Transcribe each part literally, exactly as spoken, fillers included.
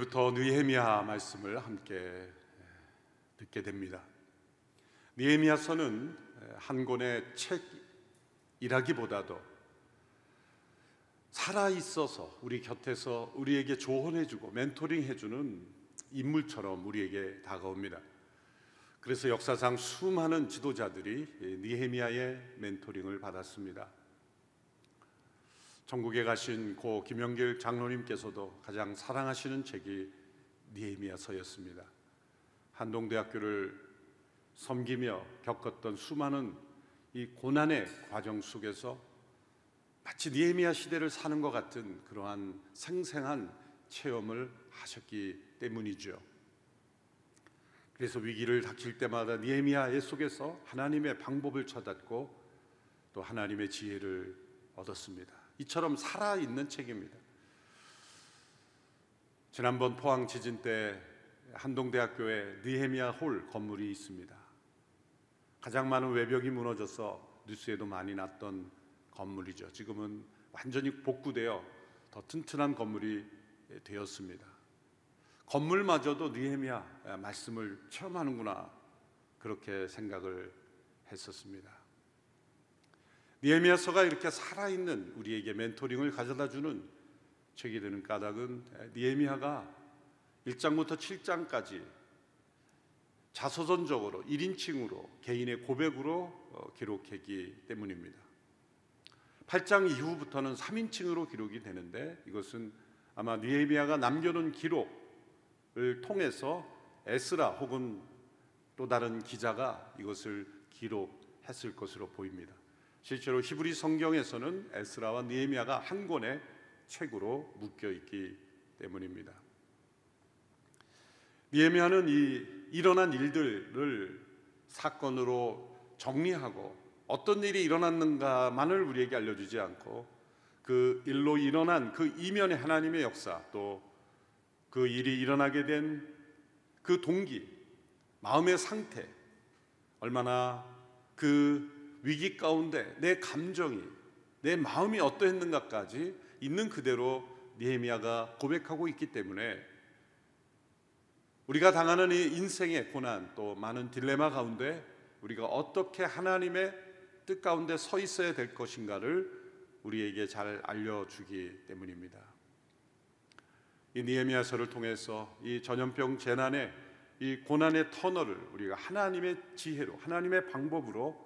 오늘부터 느헤미야 말씀을 함께 듣게 됩니다. 느헤미야서는 한 권의 책이라기보다도 살아있어서 우리 곁에서 우리에게 조언해주고 멘토링해주는 인물처럼 우리에게 다가옵니다. 그래서 역사상 수많은 지도자들이 느헤미야의 멘토링을 받았습니다. 천국에 가신 고 김영길 장로님께서도 가장 사랑하시는 책이 느헤미야서였습니다. 한동대학교를 섬기며 겪었던 수많은 이 고난의 과정 속에서 마치 느헤미야 시대를 사는 것 같은 그러한 생생한 체험을 하셨기 때문이죠. 그래서 위기를 닥칠 때마다 느헤미야의 속에서 하나님의 방법을 찾았고 또 하나님의 지혜를 얻었습니다. 이처럼 살아있는 책입니다. 지난번 포항 지진 때 한동대학교에 느헤미야 홀 건물이 있습니다. 가장 많은 외벽이 무너져서 뉴스에도 많이 났던 건물이죠. 지금은 완전히 복구되어 더 튼튼한 건물이 되었습니다. 건물마저도 느헤미야 말씀을 체험하는구나 그렇게 생각을 했었습니다. 느헤미야서가 이렇게 살아있는 우리에게 멘토링을 가져다주는 책이 되는 까닭은 느헤미야가 일 장부터 칠 장까지 자서전적으로 일 인칭으로 개인의 고백으로 기록했기 때문입니다. 팔 장 이후부터는 삼 인칭으로 기록이 되는데 이것은 아마 느헤미야가 남겨놓은 기록을 통해서 에스라 혹은 또 다른 기자가 이것을 기록했을 것으로 보입니다. 실제로 히브리 성경에서는 에스라와 느헤미야가 한 권의 책으로 묶여있기 때문입니다. 느헤미야는 이 일어난 일들을 사건으로 정리하고 어떤 일이 일어났는가만을 우리에게 알려주지 않고 그 일로 일어난 그 이면의 하나님의 역사 또 그 일이 일어나게 된 그 동기, 마음의 상태, 얼마나 그 위기 가운데 내 감정이, 내 마음이 어떠했는가까지 있는 그대로 느헤미야가 고백하고 있기 때문에 우리가 당하는 이 인생의 고난 또 많은 딜레마 가운데 우리가 어떻게 하나님의 뜻 가운데 서 있어야 될 것인가를 우리에게 잘 알려주기 때문입니다. 이 느헤미야서를 통해서 이 전염병 재난의 이 고난의 터널을 우리가 하나님의 지혜로 하나님의 방법으로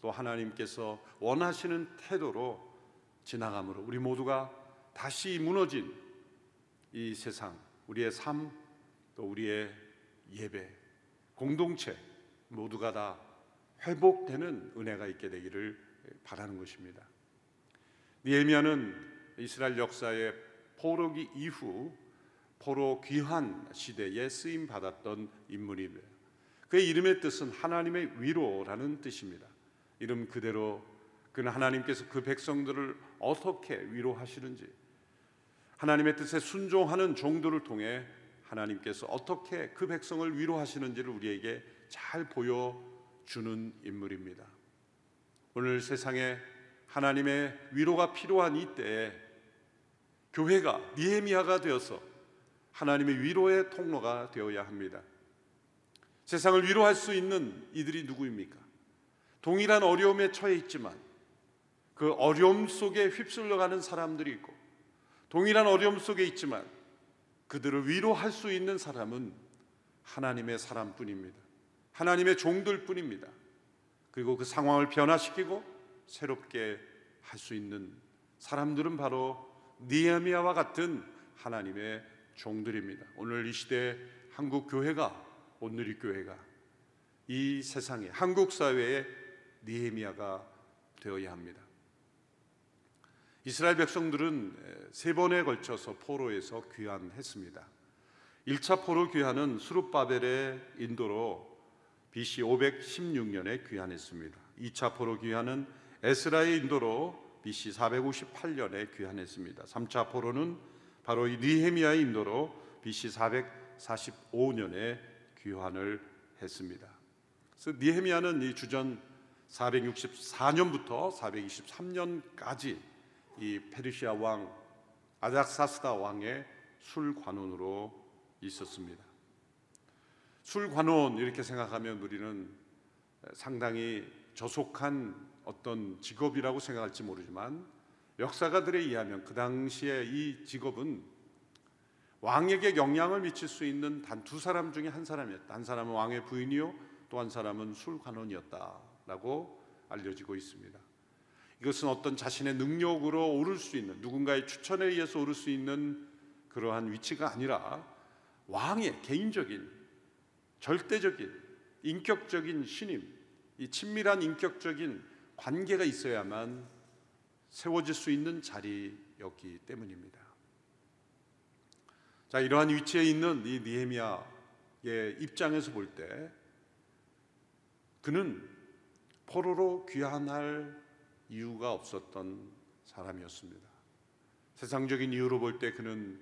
또 하나님께서 원하시는 태도로 지나감으로 우리 모두가 다시 무너진 이 세상, 우리의 삶, 또 우리의 예배, 공동체 모두가 다 회복되는 은혜가 있게 되기를 바라는 것입니다. 느헤미야는 이스라엘 역사의 포로기 이후 포로 귀환 시대에 쓰임받았던 인물입니다. 그의 이름의 뜻은 하나님의 위로라는 뜻입니다. 이름 그대로 그는 하나님께서 그 백성들을 어떻게 위로하시는지 하나님의 뜻에 순종하는 종들을 통해 하나님께서 어떻게 그 백성을 위로하시는지를 우리에게 잘 보여주는 인물입니다. 오늘 세상에 하나님의 위로가 필요한 이때에 교회가 느헤미야가 되어서 하나님의 위로의 통로가 되어야 합니다. 세상을 위로할 수 있는 이들이 누구입니까? 동일한 어려움에 처해 있지만 그 어려움 속에 휩쓸려가는 사람들이 있고 동일한 어려움 속에 있지만 그들을 위로할 수 있는 사람은 하나님의 사람뿐입니다. 하나님의 종들뿐입니다. 그리고 그 상황을 변화시키고 새롭게 할 수 있는 사람들은 바로 느헤미야와 같은 하나님의 종들입니다. 오늘 이 시대에 한국 교회가 온누리 교회가 이 세상에 한국 사회에 느헤미야가 되어야 합니다. 이스라엘 백성들은 세 번에 걸쳐서 포로에서 귀환했습니다. 일 차 포로 귀환은 스룹바벨의 인도로 비씨 오백십육 년에 귀환했습니다. 이 차 포로 귀환은 에스라의 인도로 비씨 사백오십팔 년에 귀환했습니다. 삼 차 포로는 바로 이 느헤미야의 인도로 비씨 사백사십오 년에 귀환을 했습니다. 그래서 느헤미야는 이 주전 사백육십사 년부터 사백이십삼 년까지 이 페르시아 왕 아닥사스다 왕의 술관원으로 있었습니다. 술관원 이렇게 생각하면 우리는 상당히 저속한 어떤 직업이라고 생각할지 모르지만 역사가들에 의하면 그 당시에 이 직업은 왕에게 영향을 미칠 수 있는 단 두 사람 중에 한 사람이었다. 한 사람은 왕의 부인이요 또 한 사람은 술관원이었다라고 알려지고 있습니다. 이것은 어떤 자신의 능력으로 오를 수 있는, 누군가의 추천에 의해서 오를 수 있는 그러한 위치가 아니라 왕의 개인적인, 절대적인, 인격적인 신임, 이 친밀한 인격적인 관계가 있어야만 세워질 수 있는 자리였기 때문입니다. 자, 이러한 위치에 있는 이 느헤미야의 입장에서 볼 때 그는 포로로 귀환할 이유가 없었던 사람이었습니다. 세상적인 이유로 볼 때 그는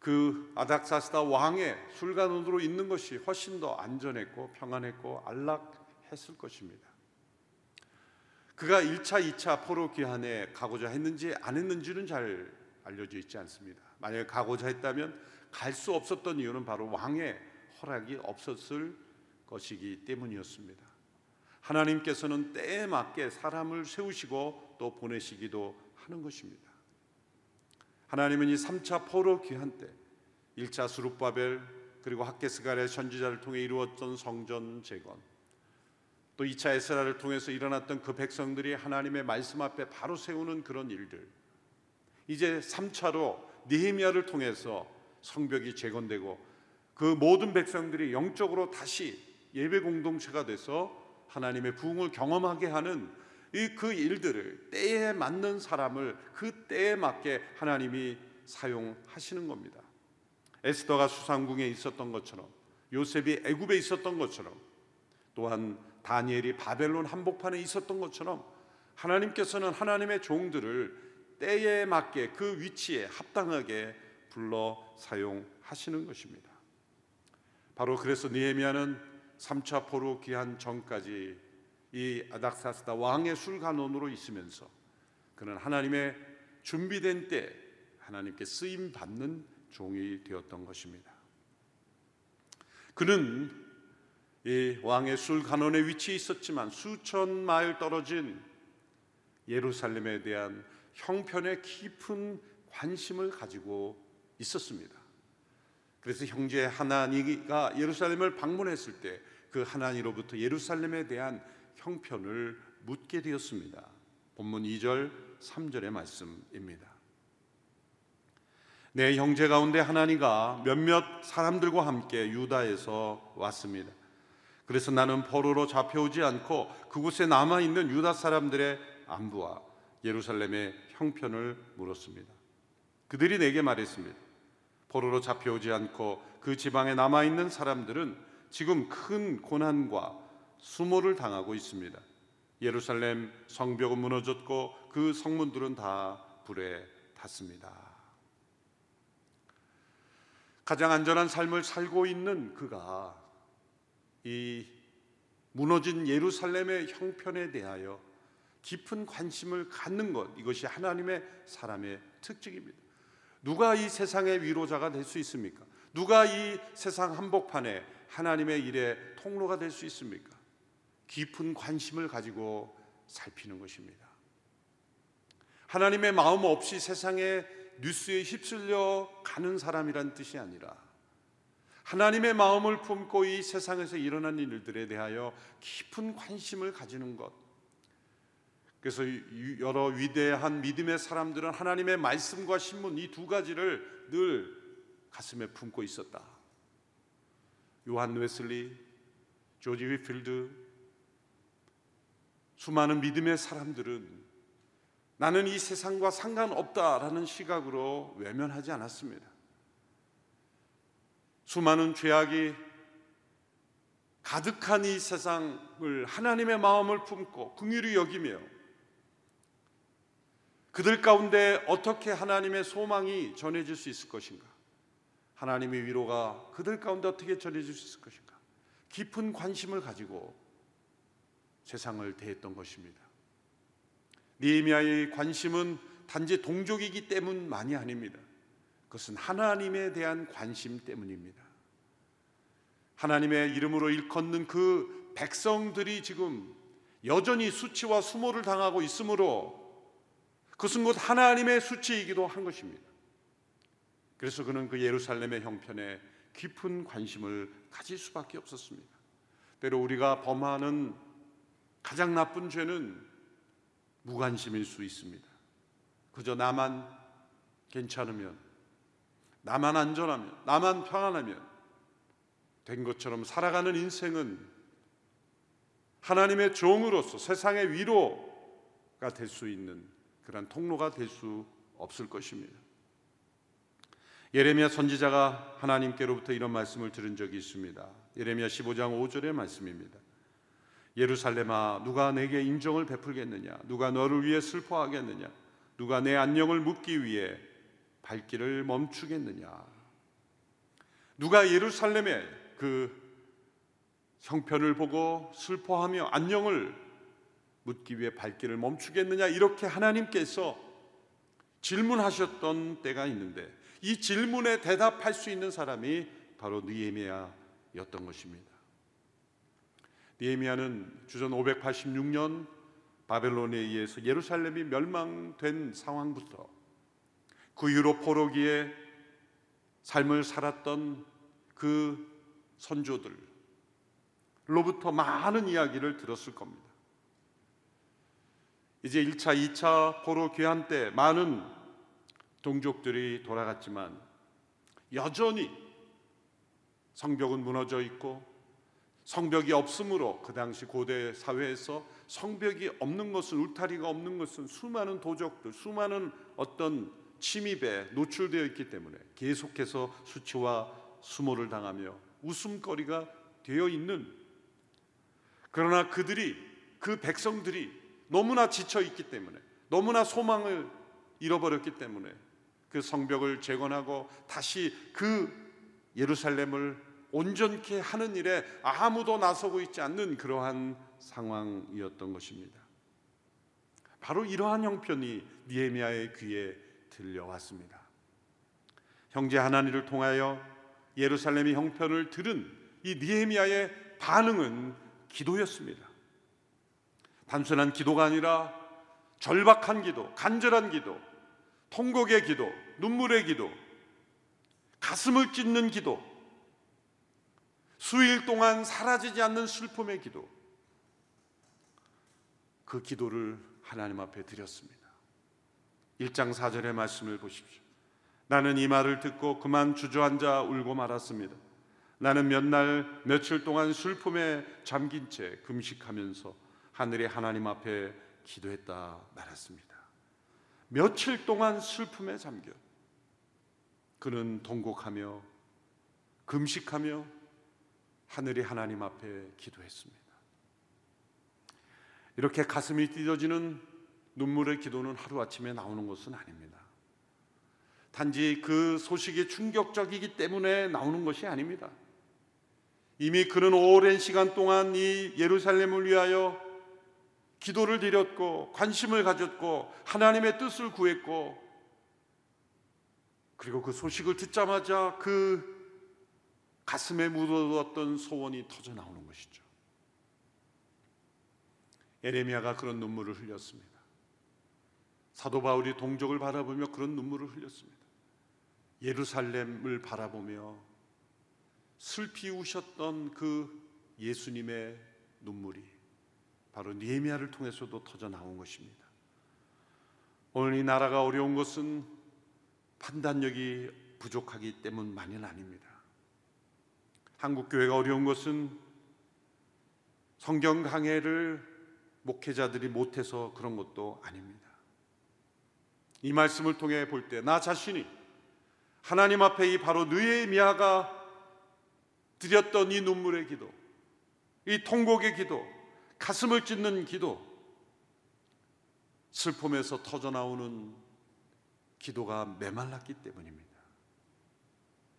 그 아닥사스다 왕의 술관원으로 있는 것이 훨씬 더 안전했고 평안했고 안락했을 것입니다. 그가 일 차, 이 차 포로 귀환에 가고자 했는지 안 했는지는 잘 알려져 있지 않습니다. 만약에 가고자 했다면 갈 수 없었던 이유는 바로 왕의 허락이 없었을 것이기 때문이었습니다. 하나님께서는 때에 맞게 사람을 세우시고 또 보내시기도 하는 것입니다. 하나님은 이 삼 차 포로 귀환 때 일 차 스룹바벨 그리고 학개스갈의 선지자를 통해 이루었던 성전 재건, 또 이 차 에스라를 통해서 일어났던 그 백성들이 하나님의 말씀 앞에 바로 세우는 그런 일들, 이제 삼 차로 느헤미야를 통해서 성벽이 재건되고 그 모든 백성들이 영적으로 다시 예배 공동체가 돼서 하나님의 부흥을 경험하게 하는 이 그 일들을, 때에 맞는 사람을 그 때에 맞게 하나님이 사용하시는 겁니다. 에스더가 수상궁에 있었던 것처럼, 요셉이 애굽에 있었던 것처럼, 또한 다니엘이 바벨론 한복판에 있었던 것처럼 하나님께서는 하나님의 종들을 때에 맞게 그 위치에 합당하게 불러 사용하시는 것입니다. 바로 그래서 느헤미야는 삼 차 포로 귀환 전까지 이 아닥사스다 왕의 술관원으로 있으면서 그는 하나님의 준비된 때 하나님께 쓰임 받는 종이 되었던 것입니다. 그는 이 왕의 술관원의 위치에 있었지만 수천 마일 떨어진 예루살렘에 대한 형편의 깊은 관심을 가지고 있었습니다. 그래서 형제 하나니가 예루살렘을 방문했을 때 그 하나니로부터 예루살렘에 대한 형편을 묻게 되었습니다. 본문 이 절, 삼 절의 말씀입니다. 내 형제 가운데 하나니가 몇몇 사람들과 함께 유다에서 왔습니다. 그래서 나는 포로로 잡혀오지 않고 그곳에 남아있는 유다 사람들의 안부와 예루살렘의 형편을 물었습니다. 그들이 내게 말했습니다. 포로로 잡혀오지 않고 그 지방에 남아있는 사람들은 지금 큰 고난과 수모를 당하고 있습니다. 예루살렘 성벽은 무너졌고 그 성문들은 다 불에 탔습니다. 가장 안전한 삶을 살고 있는 그가 이 무너진 예루살렘의 형편에 대하여 깊은 관심을 갖는 것, 이것이 하나님의 사람의 특징입니다. 누가 이 세상의 위로자가 될 수 있습니까? 누가 이 세상 한복판에 하나님의 일의 통로가 될 수 있습니까? 깊은 관심을 가지고 살피는 것입니다. 하나님의 마음 없이 세상의 뉴스에 휩쓸려 가는 사람이란 뜻이 아니라 하나님의 마음을 품고 이 세상에서 일어난 일들에 대하여 깊은 관심을 가지는 것. 그래서 여러 위대한 믿음의 사람들은 하나님의 말씀과 신문 이 두 가지를 늘 가슴에 품고 있었다. 요한 웨슬리, 조지 위필드, 수많은 믿음의 사람들은 나는 이 세상과 상관없다라는 시각으로 외면하지 않았습니다. 수많은 죄악이 가득한 이 세상을 하나님의 마음을 품고 긍휼히 여기며 그들 가운데 어떻게 하나님의 소망이 전해질 수 있을 것인가, 하나님의 위로가 그들 가운데 어떻게 전해질 수 있을 것인가, 깊은 관심을 가지고 세상을 대했던 것입니다. 느헤미야의 관심은 단지 동족이기 때문만이 아닙니다. 그것은 하나님에 대한 관심 때문입니다. 하나님의 이름으로 일컫는 그 백성들이 지금 여전히 수치와 수모를 당하고 있으므로 그것은 곧 하나님의 수치이기도 한 것입니다. 그래서 그는 그 예루살렘의 형편에 깊은 관심을 가질 수밖에 없었습니다. 때로 우리가 범하는 가장 나쁜 죄는 무관심일 수 있습니다. 그저 나만 괜찮으면, 나만 안전하면, 나만 평안하면 된 것처럼 살아가는 인생은 하나님의 종으로서 세상의 위로가 될 수 있는 그런 통로가 될 수 없을 것입니다. 예레미야 선지자가 하나님께로부터 이런 말씀을 들은 적이 있습니다. 예레미야 십오 장 오 절의 말씀입니다. 예루살렘아, 누가 내게 인정을 베풀겠느냐? 누가 너를 위해 슬퍼하겠느냐? 누가 내 안녕을 묻기 위해 발길을 멈추겠느냐? 누가 예루살렘의 그 형편을 보고 슬퍼하며 안녕을 묻기 위해 발길을 멈추겠느냐? 이렇게 하나님께서 질문하셨던 때가 있는데, 이 질문에 대답할 수 있는 사람이 바로 느헤미야였던 것입니다. 느헤미야는 주전 오백팔십육 년 바벨론에 의해서 예루살렘이 멸망된 상황부터 그 이후로 포로기에 삶을 살았던 그 선조들로부터 많은 이야기를 들었을 겁니다. 이제 일 차, 이 차 포로 귀환 때 많은 동족들이 돌아갔지만 여전히 성벽은 무너져 있고 성벽이 없으므로 그 당시 고대 사회에서 성벽이 없는 것은, 울타리가 없는 것은 수많은 도적들, 수많은 어떤 침입에 노출되어 있기 때문에 계속해서 수치와 수모를 당하며 웃음거리가 되어 있는, 그러나 그들이, 그 백성들이 너무나 지쳐 있기 때문에, 너무나 소망을 잃어버렸기 때문에 그 성벽을 재건하고 다시 그 예루살렘을 온전케 하는 일에 아무도 나서고 있지 않는 그러한 상황이었던 것입니다. 바로 이러한 형편이 느헤미야의 귀에 들려왔습니다. 형제 하나니를 통하여 예루살렘의 형편을 들은 이 느헤미야의 반응은 기도였습니다. 단순한 기도가 아니라 절박한 기도, 간절한 기도, 통곡의 기도, 눈물의 기도, 가슴을 찢는 기도, 수일 동안 사라지지 않는 슬픔의 기도, 그 기도를 하나님 앞에 드렸습니다. 일 장 사 절의 말씀을 보십시오. 나는 이 말을 듣고 그만 주저앉아 울고 말았습니다. 나는 몇 날 며칠 동안 슬픔에 잠긴 채 금식하면서 하늘의 하나님 앞에 기도했다 말았습니다. 며칠 동안 슬픔에 잠겨 그는 통곡하며 금식하며 하늘의 하나님 앞에 기도했습니다. 이렇게 가슴이 찢어지는 눈물의 기도는 하루아침에 나오는 것은 아닙니다. 단지 그 소식이 충격적이기 때문에 나오는 것이 아닙니다. 이미 그는 오랜 시간 동안 이 예루살렘을 위하여 기도를 드렸고, 관심을 가졌고, 하나님의 뜻을 구했고, 그리고 그 소식을 듣자마자 그 가슴에 묻어두었던 소원이 터져나오는 것이죠. 예레미야가 그런 눈물을 흘렸습니다. 사도 바울이 동족을 바라보며 그런 눈물을 흘렸습니다. 예루살렘을 바라보며 슬피 우셨던 그 예수님의 눈물이 바로 느헤미야를 통해서도 터져나온 것입니다. 오늘 이 나라가 어려운 것은 판단력이 부족하기 때문만은 아닙니다. 한국교회가 어려운 것은 성경 강해를 목회자들이 못해서 그런 것도 아닙니다. 이 말씀을 통해 볼 때 나 자신이 하나님 앞에 이 바로 느헤미야가 드렸던 이 눈물의 기도, 이 통곡의 기도, 가슴을 찢는 기도, 슬픔에서 터져나오는 기도가 메말랐기 때문입니다.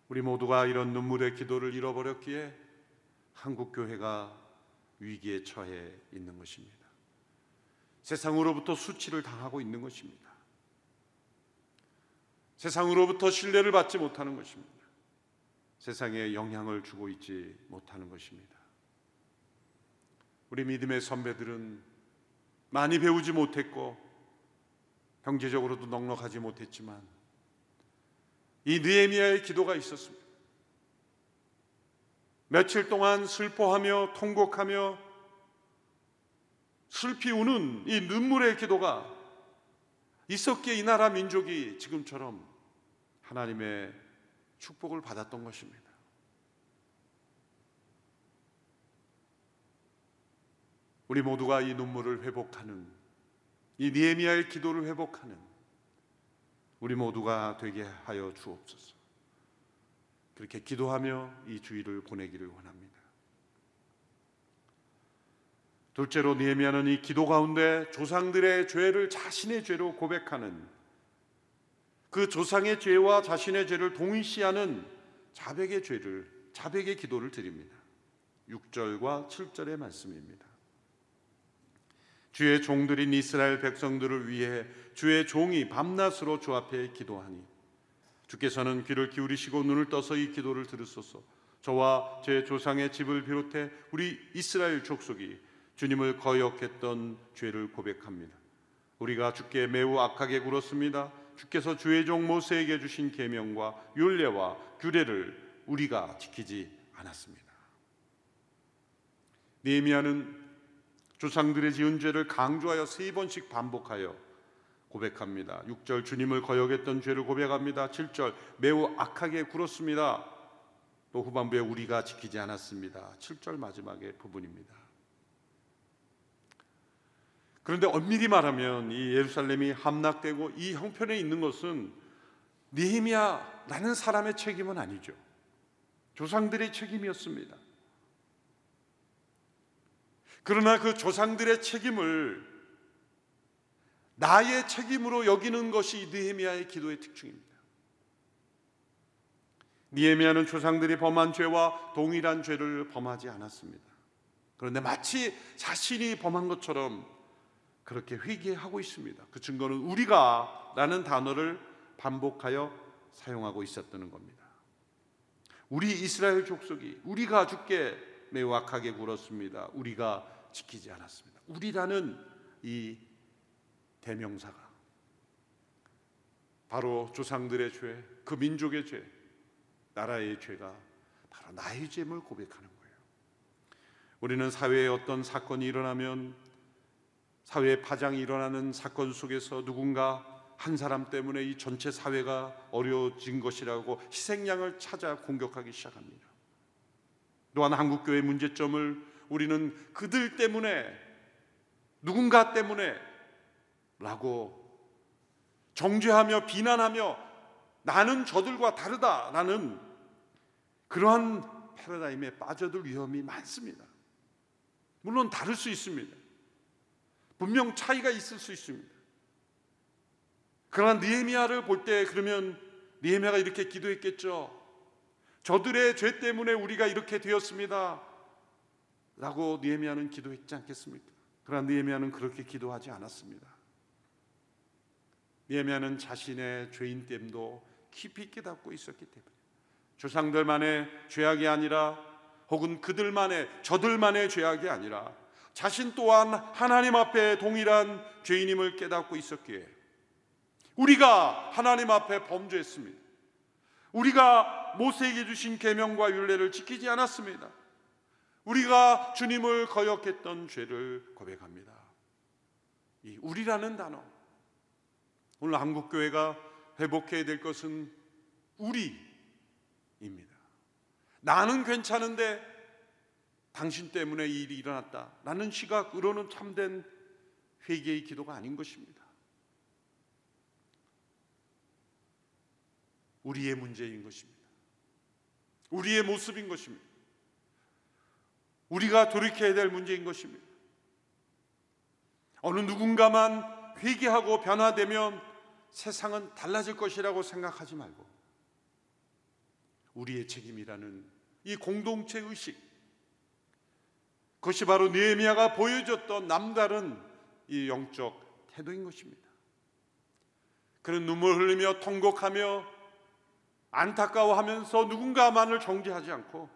우리 모두가 이런 눈물의 기도를 잃어버렸기에 한국교회가 위기에 처해 있는 것입니다. 세상으로부터 수치를 당하고 있는 것입니다. 세상으로부터 신뢰를 받지 못하는 것입니다. 세상에 영향을 주고 있지 못하는 것입니다. 우리 믿음의 선배들은 많이 배우지 못했고 경제적으로도 넉넉하지 못했지만 이 느헤미야의 기도가 있었습니다. 며칠 동안 슬퍼하며 통곡하며 슬피 우는 이 눈물의 기도가 있었기에 이 나라 민족이 지금처럼 하나님의 축복을 받았던 것입니다. 우리 모두가 이 눈물을 회복하는, 이 느헤미야의 기도를 회복하는 우리 모두가 되게 하여 주옵소서. 그렇게 기도하며 이 주일을 보내기를 원합니다. 둘째로, 느헤미야는 이 기도 가운데 조상들의 죄를 자신의 죄로 고백하는, 그 조상의 죄와 자신의 죄를 동일시하는 자백의 죄를, 자백의 기도를 드립니다. 육 절과 칠 절의 말씀입니다. 주의 종들인 이스라엘 백성들을 위해 주의 종이 밤낮으로 주 앞에 기도하니 주께서는 귀를 기울이시고 눈을 떠서 이 기도를 들으소서. 저와 제 조상의 집을 비롯해 우리 이스라엘 족속이 주님을 거역했던 죄를 고백합니다. 우리가 주께 매우 악하게 굴었습니다. 주께서 주의 종 모세에게 주신 계명과 율례와 규례를 우리가 지키지 않았습니다. 느헤미야는 조상들의 지은 죄를 강조하여 세 번씩 반복하여 고백합니다. 육 절 주님을 거역했던 죄를 고백합니다. 칠 절 매우 악하게 굴었습니다. 또 후반부에 우리가 지키지 않았습니다. 칠 절 마지막의 부분입니다. 그런데 엄밀히 말하면 이 예루살렘이 함락되고 이 형편에 있는 것은 느헤미야라는 사람의 책임은 아니죠. 조상들의 책임이었습니다. 그러나 그 조상들의 책임을 나의 책임으로 여기는 것이 느헤미야의 기도의 특징입니다. 느헤미야는 조상들이 범한 죄와 동일한 죄를 범하지 않았습니다. 그런데 마치 자신이 범한 것처럼 그렇게 회개하고 있습니다. 그 증거는 우리가 라는 단어를 반복하여 사용하고 있었다는 겁니다. 우리 이스라엘 족속이, 우리가 주께 매우 악하게 굴었습니다. 우리가 지키지 않았습니다. 우리라는 이 대명사가 바로 조상들의 죄, 그 민족의 죄, 나라의 죄가 바로 나의 죄임을 고백하는 거예요. 우리는 사회에 어떤 사건이 일어나면, 사회의 파장이 일어나는 사건 속에서 누군가 한 사람 때문에 이 전체 사회가 어려워진 것이라고 희생양을 찾아 공격하기 시작합니다. 또한 한국교회의 문제점을 우리는 그들 때문에, 누군가 때문에 라고 정죄하며 비난하며 나는 저들과 다르다라는 그러한 패러다임에 빠져들 위험이 많습니다. 물론 다를 수 있습니다. 분명 차이가 있을 수 있습니다. 그러나 느헤미야를 볼 때, 그러면 느헤미야가 이렇게 기도했겠죠. 저들의 죄 때문에 우리가 이렇게 되었습니다 라고 느헤미야는 기도했지 않겠습니까? 그러나 느헤미야는 그렇게 기도하지 않았습니다. 느헤미야는 자신의 죄인됨도 깊이 깨닫고 있었기 때문에 조상들만의 죄악이 아니라, 혹은 그들만의, 저들만의 죄악이 아니라 자신 또한 하나님 앞에 동일한 죄인임을 깨닫고 있었기에 우리가 하나님 앞에 범죄했습니다. 우리가 모세에게 주신 계명과 율례를 지키지 않았습니다. 우리가 주님을 거역했던 죄를 고백합니다. 이 우리라는 단어, 오늘 한국교회가 회복해야 될 것은 우리입니다. 나는 괜찮은데 당신 때문에 이 일이 일어났다라는 시각으로는 참된 회개의 기도가 아닌 것입니다. 우리의 문제인 것입니다. 우리의 모습인 것입니다. 우리가 돌이켜야 될 문제인 것입니다. 어느 누군가만 회개하고 변화되면 세상은 달라질 것이라고 생각하지 말고 우리의 책임이라는 이 공동체 의식, 그것이 바로 느헤미야가 보여줬던 남다른 이 영적 태도인 것입니다. 그는 눈물 흘리며 통곡하며 안타까워하면서 누군가만을 정죄하지 않고,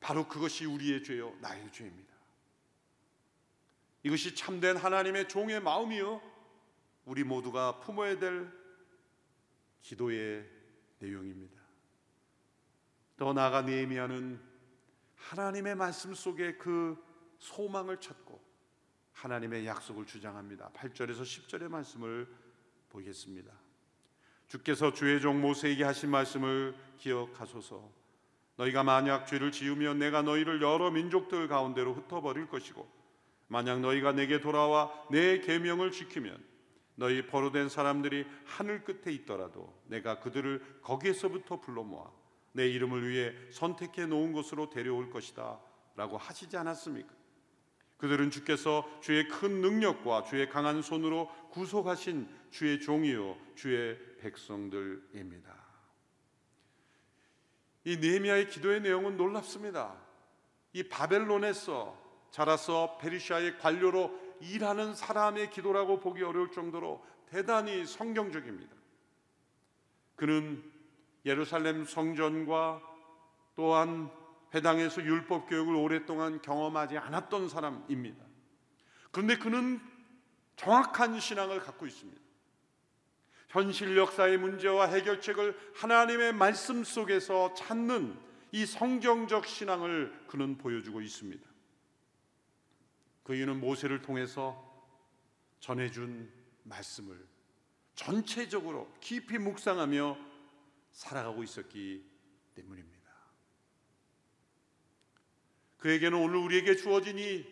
바로 그것이 우리의 죄요 나의 죄입니다. 이것이 참된 하나님의 종의 마음이요 우리 모두가 품어야 될 기도의 내용입니다. 더 나아가 느헤미야는 하나님의 말씀 속에 그 소망을 찾고 하나님의 약속을 주장합니다. 팔 절에서 십 절의 말씀을 보겠습니다. 주께서 주의 종 모세에게 하신 말씀을 기억하소서. 너희가 만약 죄를 지으면 내가 너희를 여러 민족들 가운데로 흩어버릴 것이고, 만약 너희가 내게 돌아와 내 계명을 지키면 너희 포로된 사람들이 하늘 끝에 있더라도 내가 그들을 거기에서부터 불러 모아 내 이름을 위해 선택해 놓은 곳으로 데려올 것이다 라고 하시지 않았습니까? 그들은 주께서 주의 큰 능력과 주의 강한 손으로 구속하신 주의 종이요 주의 백성들입니다. 이 느헤미야의 기도의 내용은 놀랍습니다. 이 바벨론에서 자라서 페르시아의 관료로 일하는 사람의 기도라고 보기 어려울 정도로 대단히 성경적입니다. 그는 예루살렘 성전과 또한 회당에서 율법 교육을 오랫동안 경험하지 않았던 사람입니다. 그런데 그는 정확한 신앙을 갖고 있습니다. 현실 역사의 문제와 해결책을 하나님의 말씀 속에서 찾는 이 성경적 신앙을 그는 보여주고 있습니다. 그 이유는 모세를 통해서 전해준 말씀을 전체적으로 깊이 묵상하며 살아가고 있었기 때문입니다. 그에게는 오늘 우리에게 주어진 이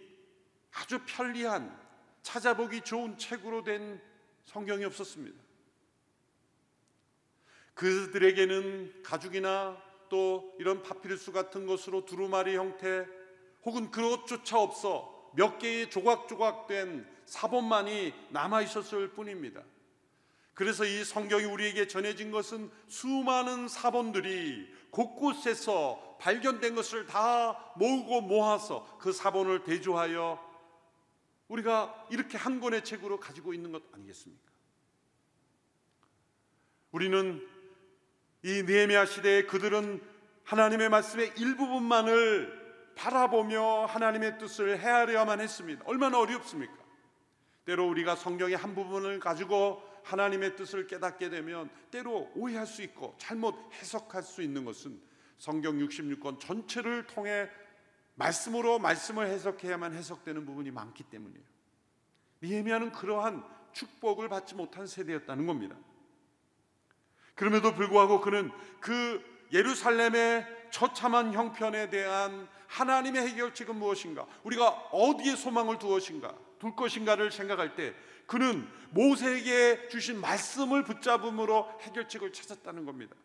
아주 편리한 찾아보기 좋은 책으로 된 성경이 없었습니다. 그들에게는 가죽이나 또 이런 파피루스 같은 것으로 두루마리 형태 혹은 그것조차 없어 몇 개의 조각조각된 사본만이 남아있었을 뿐입니다. 그래서 이 성경이 우리에게 전해진 것은 수많은 사본들이 곳곳에서 발견된 것을 다 모으고 모아서 그 사본을 대조하여 우리가 이렇게 한 권의 책으로 가지고 있는 것 아니겠습니까? 우리는 이 느헤미야 시대에 그들은 하나님의 말씀의 일부분만을 바라보며 하나님의 뜻을 헤아려야만 했습니다. 얼마나 어렵습니까? 때로 우리가 성경의 한 부분을 가지고 하나님의 뜻을 깨닫게 되면 때로 오해할 수 있고 잘못 해석할 수 있는 것은 성경 육십육 권 전체를 통해 말씀으로 말씀을 해석해야만 해석되는 부분이 많기 때문이에요. 느헤미야는 그러한 축복을 받지 못한 세대였다는 겁니다. 그럼에도 불구하고 그는 그 예루살렘의 처참한 형편에 대한 하나님의 해결책은 무엇인가, 우리가 어디에 소망을 두엇인가, 둘 것인가를 생각할 때 그는 모세에게 주신 말씀을 붙잡음으로 해결책을 찾았다는 겁니다.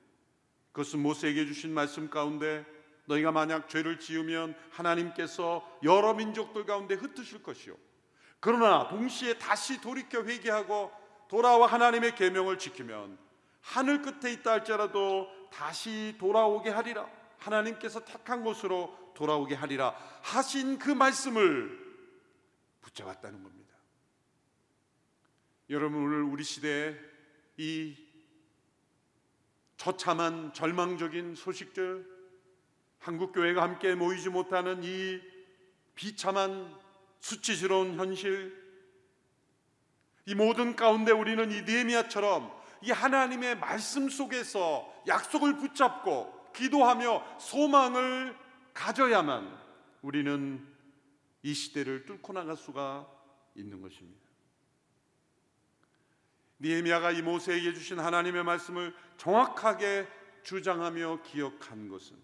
그것은 모세에게 주신 말씀 가운데 너희가 만약 죄를 지으면 하나님께서 여러 민족들 가운데 흩으실 것이요, 그러나 동시에 다시 돌이켜 회개하고 돌아와 하나님의 계명을 지키면 하늘 끝에 있다 할지라도 다시 돌아오게 하리라, 하나님께서 택한 곳으로 돌아오게 하리라 하신 그 말씀을 붙잡았다는 겁니다. 여러분, 오늘 우리 시대에 이 처참한 절망적인 소식들, 한국교회가 함께 모이지 못하는 이 비참한 수치스러운 현실, 이 모든 가운데 우리는 이 느헤미야처럼 이 하나님의 말씀 속에서 약속을 붙잡고 기도하며 소망을 가져야만 우리는 이 시대를 뚫고 나갈 수가 있는 것입니다. 느헤미야가 이 모세에게 주신 하나님의 말씀을 정확하게 주장하며 기억한 것은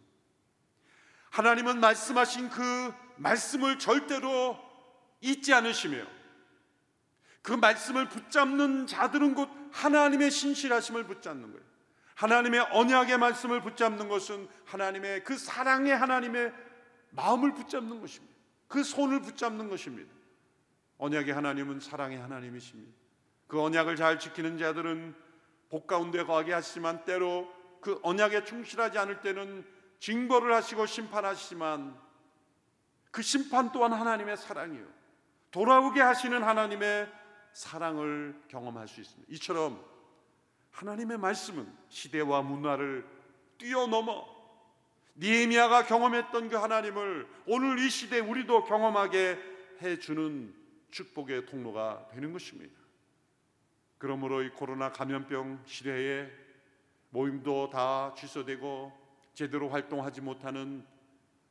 하나님은 말씀하신 그 말씀을 절대로 잊지 않으시며 그 말씀을 붙잡는 자들은 곧 하나님의 신실하심을 붙잡는 거예요. 하나님의 언약의 말씀을 붙잡는 것은 하나님의 그 사랑의 하나님의 마음을 붙잡는 것입니다. 그 손을 붙잡는 것입니다. 언약의 하나님은 사랑의 하나님이십니다. 그 언약을 잘 지키는 자들은 복 가운데 거하게 하시지만 때로 그 언약에 충실하지 않을 때는 징벌을 하시고 심판하시지만 그 심판 또한 하나님의 사랑이요 돌아오게 하시는 하나님의 사랑을 경험할 수 있습니다. 이처럼 하나님의 말씀은 시대와 문화를 뛰어넘어 느헤미야가 경험했던 그 하나님을 오늘 이 시대에 우리도 경험하게 해주는 축복의 통로가 되는 것입니다. 그러므로 이 코로나 감염병 시대에 모임도 다 취소되고 제대로 활동하지 못하는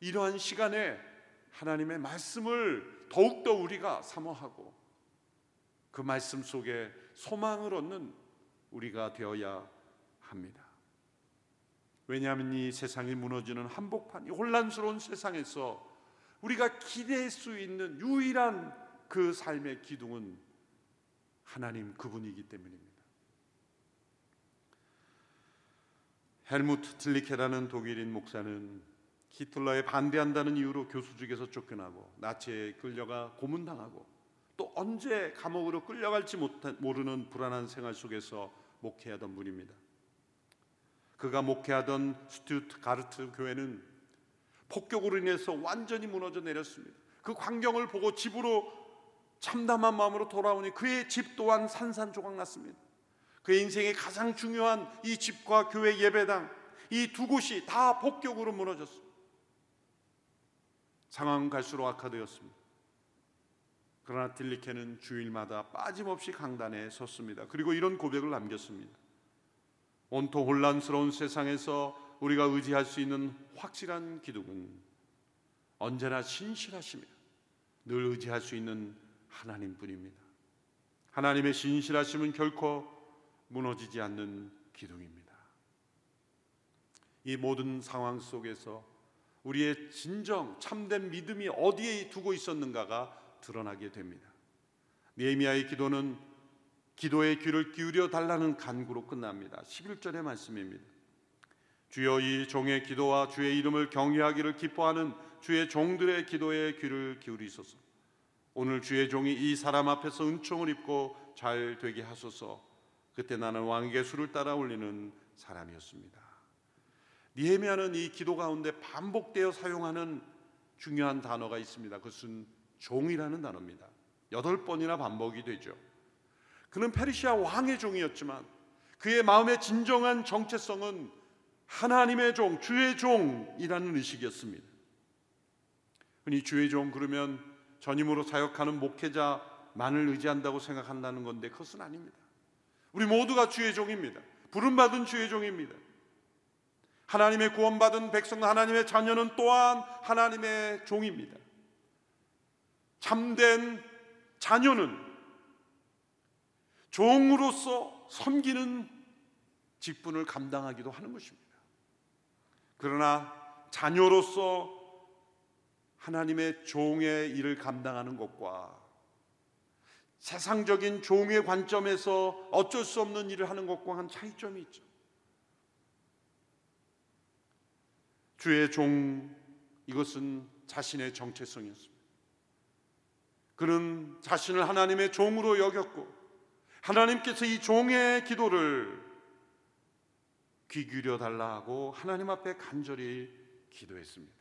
이러한 시간에 하나님의 말씀을 더욱더 우리가 사모하고 그 말씀 속에 소망을 얻는 우리가 되어야 합니다. 왜냐하면 이 세상이 무너지는 한복판, 이 혼란스러운 세상에서 우리가 기대할 수 있는 유일한 그 삶의 기둥은 하나님 그분이기 때문입니다. 헬무트 틸리케라는 독일인 목사는 히틀러에 반대한다는 이유로 교수직에서 쫓겨나고 나치에 끌려가 고문당하고 또 언제 감옥으로 끌려갈지 모르는 불안한 생활 속에서 목회하던 분입니다. 그가 목회하던 스튜트 가르트 교회는 폭격으로 인해서 완전히 무너져 내렸습니다. 그 광경을 보고 집으로 참담한 마음으로 돌아오니 그의 집 또한 산산조각 났습니다. 그의 인생의 가장 중요한 이 집과 교회 예배당, 이 두 곳이 다 폭격으로 무너졌습니다. 상황은 갈수록 악화되었습니다. 그러나 딜리케는 주일마다 빠짐없이 강단에 섰습니다. 그리고 이런 고백을 남겼습니다. 온통 혼란스러운 세상에서 우리가 의지할 수 있는 확실한 기둥은 언제나 신실하시며 늘 의지할 수 있는 하나님뿐입니다. 하나님의 신실하심은 결코 무너지지 않는 기둥입니다. 이 모든 상황 속에서 우리의 진정 참된 믿음이 어디에 두고 있었는가가 드러나게 됩니다. 느헤미야의 기도는 기도의 귀를 기울여 달라는 간구로 끝납니다. 십일 절의 말씀입니다. 주여 이 종의 기도와 주의 이름을 경외하기를 기뻐하는 주의 종들의 기도에 귀를 기울이소서. 오늘 주의 종이 이 사람 앞에서 은총을 입고 잘 되게 하소서. 그때 나는 왕에게 수를 따라 올리는 사람이었습니다. 느헤미야는 이 기도 가운데 반복되어 사용하는 중요한 단어가 있습니다. 그것은 종이라는 단어입니다. 여덟 번이나 반복이 되죠. 그는 페르시아 왕의 종이었지만 그의 마음의 진정한 정체성은 하나님의 종, 주의 종이라는 의식이었습니다. 흔히 주의 종 그러면 전임으로 사역하는 목회자만을 의지한다고 생각한다는 건데 그것은 아닙니다. 우리 모두가 주의 종입니다. 부름받은 주의 종입니다. 하나님의 구원받은 백성, 하나님의 자녀는 또한 하나님의 종입니다. 참된 자녀는 종으로서 섬기는 직분을 감당하기도 하는 것입니다. 그러나 자녀로서 하나님의 종의 일을 감당하는 것과 세상적인 종의 관점에서 어쩔 수 없는 일을 하는 것과는 차이점이 있죠. 주의 종, 이것은 자신의 정체성이었습니다. 그는 자신을 하나님의 종으로 여겼고 하나님께서 이 종의 기도를 귀 기울여 달라고 하나님 앞에 간절히 기도했습니다.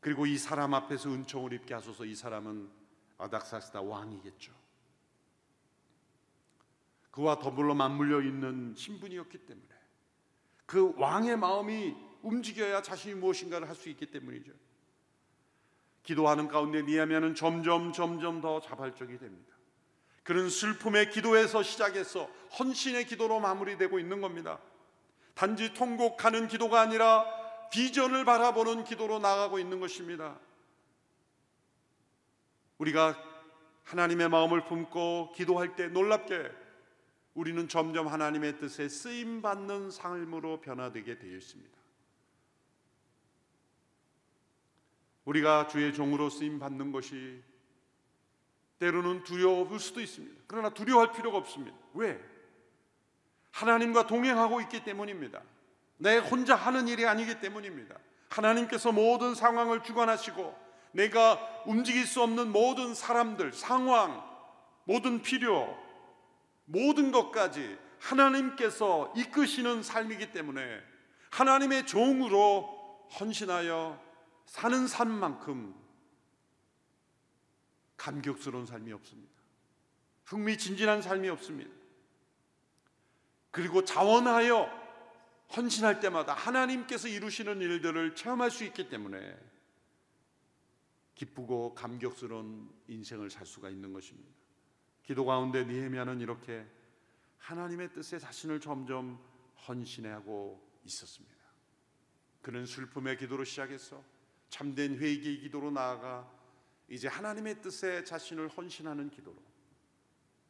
그리고 이 사람 앞에서 은총을 입게 하소서. 이 사람은 아닥사스다 왕이겠죠. 그와 더불어 맞물려 있는 신분이었기 때문에 그 왕의 마음이 움직여야 자신이 무엇인가를 할 수 있기 때문이죠. 기도하는 가운데 느헤미야는 점점 점점 더 자발적이 됩니다. 그는 슬픔의 기도에서 시작해서 헌신의 기도로 마무리되고 있는 겁니다. 단지 통곡하는 기도가 아니라 비전을 바라보는 기도로 나아가고 있는 것입니다. 우리가 하나님의 마음을 품고 기도할 때 놀랍게 우리는 점점 하나님의 뜻에 쓰임받는 삶으로 변화되게 되어 있습니다. 우리가 주의 종으로 쓰임받는 것이 때로는 두려울 수도 있습니다. 그러나 두려워할 필요가 없습니다. 왜? 하나님과 동행하고 있기 때문입니다. 내 혼자 하는 일이 아니기 때문입니다. 하나님께서 모든 상황을 주관하시고 내가 움직일 수 없는 모든 사람들, 상황, 모든 필요, 모든 것까지 하나님께서 이끄시는 삶이기 때문에 하나님의 종으로 헌신하여 사는 삶만큼 감격스러운 삶이 없습니다. 흥미진진한 삶이 없습니다. 그리고 자원하여 헌신할 때마다 하나님께서 이루시는 일들을 체험할 수 있기 때문에 기쁘고 감격스러운 인생을 살 수가 있는 것입니다. 기도 가운데 느헤미야는 이렇게 하나님의 뜻에 자신을 점점 헌신하고 있었습니다. 그는 슬픔의 기도로 시작해서 참된 회개의 기도로 나아가 이제 하나님의 뜻에 자신을 헌신하는 기도로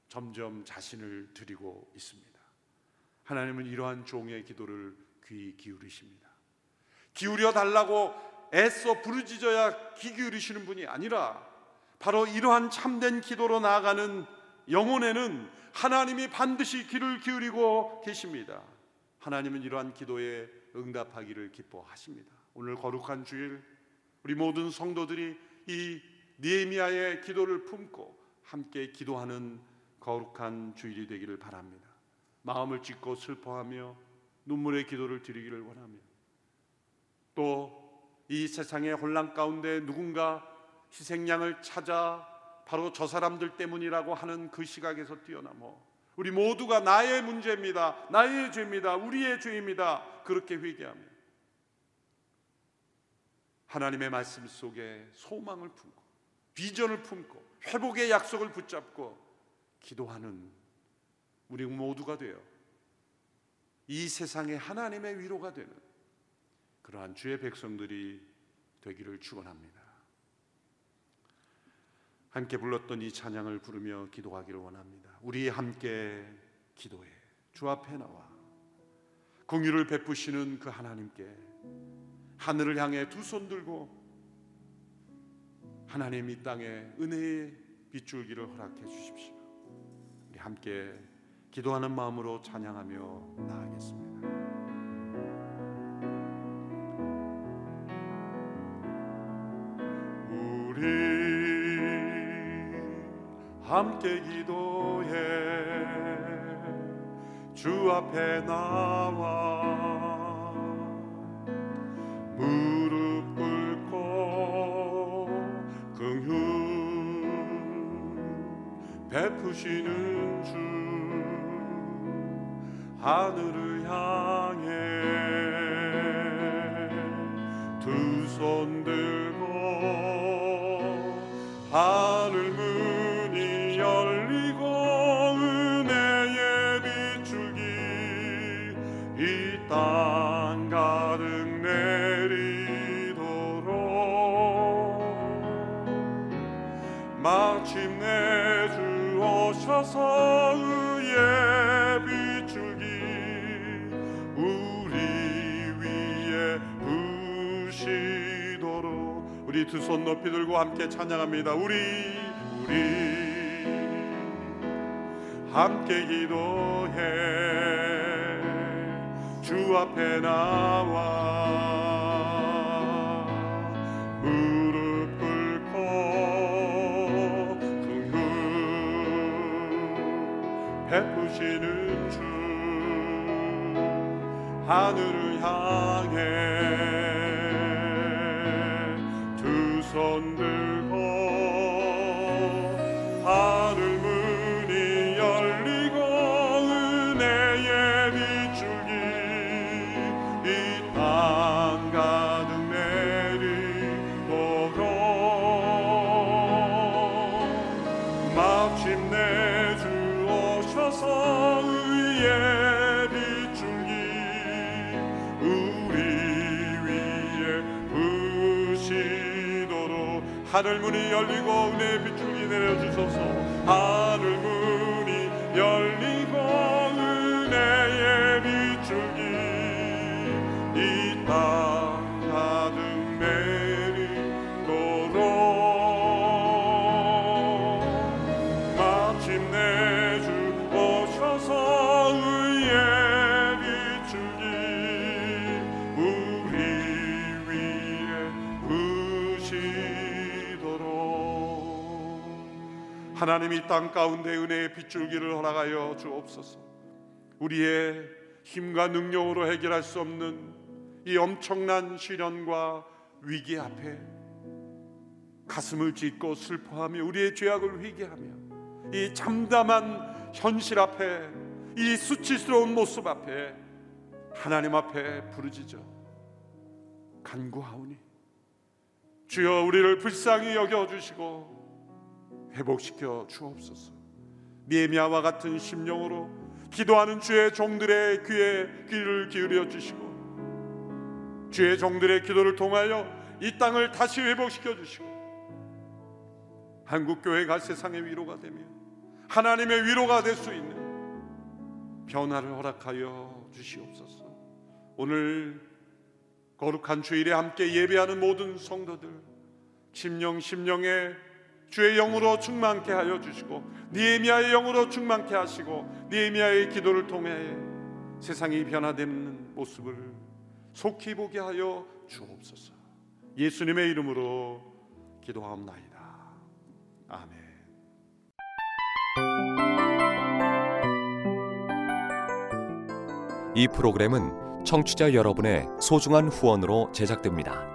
점점 자신을 드리고 있습니다. 하나님은 이러한 종의 기도를 귀 기울이십니다. 기울여 달라고 애써 부르짖어야 귀 기울이시는 분이 아니라 바로 이러한 참된 기도로 나아가는 영혼에는 하나님이 반드시 귀를 기울이고 계십니다. 하나님은 이러한 기도에 응답하기를 기뻐하십니다. 오늘 거룩한 주일 우리 모든 성도들이 이 느헤미야의 기도를 품고 함께 기도하는 거룩한 주일이 되기를 바랍니다. 마음을 찢고 슬퍼하며 눈물의 기도를 드리기를 원하며 또 이 세상의 혼란 가운데 누군가 희생양을 찾아 바로 저 사람들 때문이라고 하는 그 시각에서 뛰어넘어 우리 모두가 나의 문제입니다, 나의 죄입니다, 우리의 죄입니다 그렇게 회개하며 하나님의 말씀 속에 소망을 품고 비전을 품고 회복의 약속을 붙잡고 기도하는 우리 모두가 되어 이 세상에 하나님의 위로가 되는 그러한 주의 백성들이 되기를 축원합니다. 함께 불렀던 이 찬양을 부르며 기도하기를 원합니다. 우리 함께 기도해 주 앞에 나와 긍휼을 베푸시는 그 하나님께 하늘을 향해 두 손 들고 하나님 이 땅에 은혜의 빗줄기를 허락해 주십시오. 우리 함께 기도하는 마음으로 찬양하며 나아가겠습니다. 우리 함께 기도해 주 앞에 나와 무릎 꿇고 긍휼 베푸시는 주 하늘을 향해 두 손 들고 하늘 문이 열리고 은혜의 빗줄기 이 땅 가득 내리도록 마침내 주 오셔서 의의 빗줄기 우리 두 손 높이 들고 함께 찬양합니다. 우리 우리 함께 기도해 주 앞에 나와 무릎 꿇고 긍휼 베푸시는 주 하늘을 향해 손 들고 하늘 문이 열리고 은혜의 빗줄기 이 땅 가득 내리도록 마침내 주 오셔서 의의 빗줄기 우리 위에 부시 하늘 문이 열리고 은혜의 빗줄기 내려주소서. 하늘 문이 열리고 은혜의 빗줄기 이 땅 가득 내리도록 마침내 주 오셔서 의의 빗줄기 우리 위에 부시 하나님 이 땅 가운데 은혜의 빗줄기를 허락하여 주옵소서. 우리의 힘과 능력으로 해결할 수 없는 이 엄청난 시련과 위기 앞에 가슴을 찢고 슬퍼하며 우리의 죄악을 회개하며 이 참담한 현실 앞에 이 수치스러운 모습 앞에 하나님 앞에 부르짖어 간구하오니 주여 우리를 불쌍히 여겨주시고 회복시켜 주옵소서. 느헤미야와 같은 심령으로 기도하는 주의 종들의 귀에 귀를 기울여 주시고 주의 종들의 기도를 통하여 이 땅을 다시 회복시켜 주시고 한국교회가 세상의 위로가 되며 하나님의 위로가 될 수 있는 변화를 허락하여 주시옵소서. 오늘 거룩한 주일에 함께 예배하는 모든 성도들 심령 심령에 주의 영으로 충만케 하여 주시고 느헤미야의 영으로 충만케 하시고 느헤미야의 기도를 통해 세상이 변화되는 모습을 속히 보게 하여 주옵소서. 예수님의 이름으로 기도하옵나이다. 아멘. 이 프로그램은 청취자 여러분의 소중한 후원으로 제작됩니다.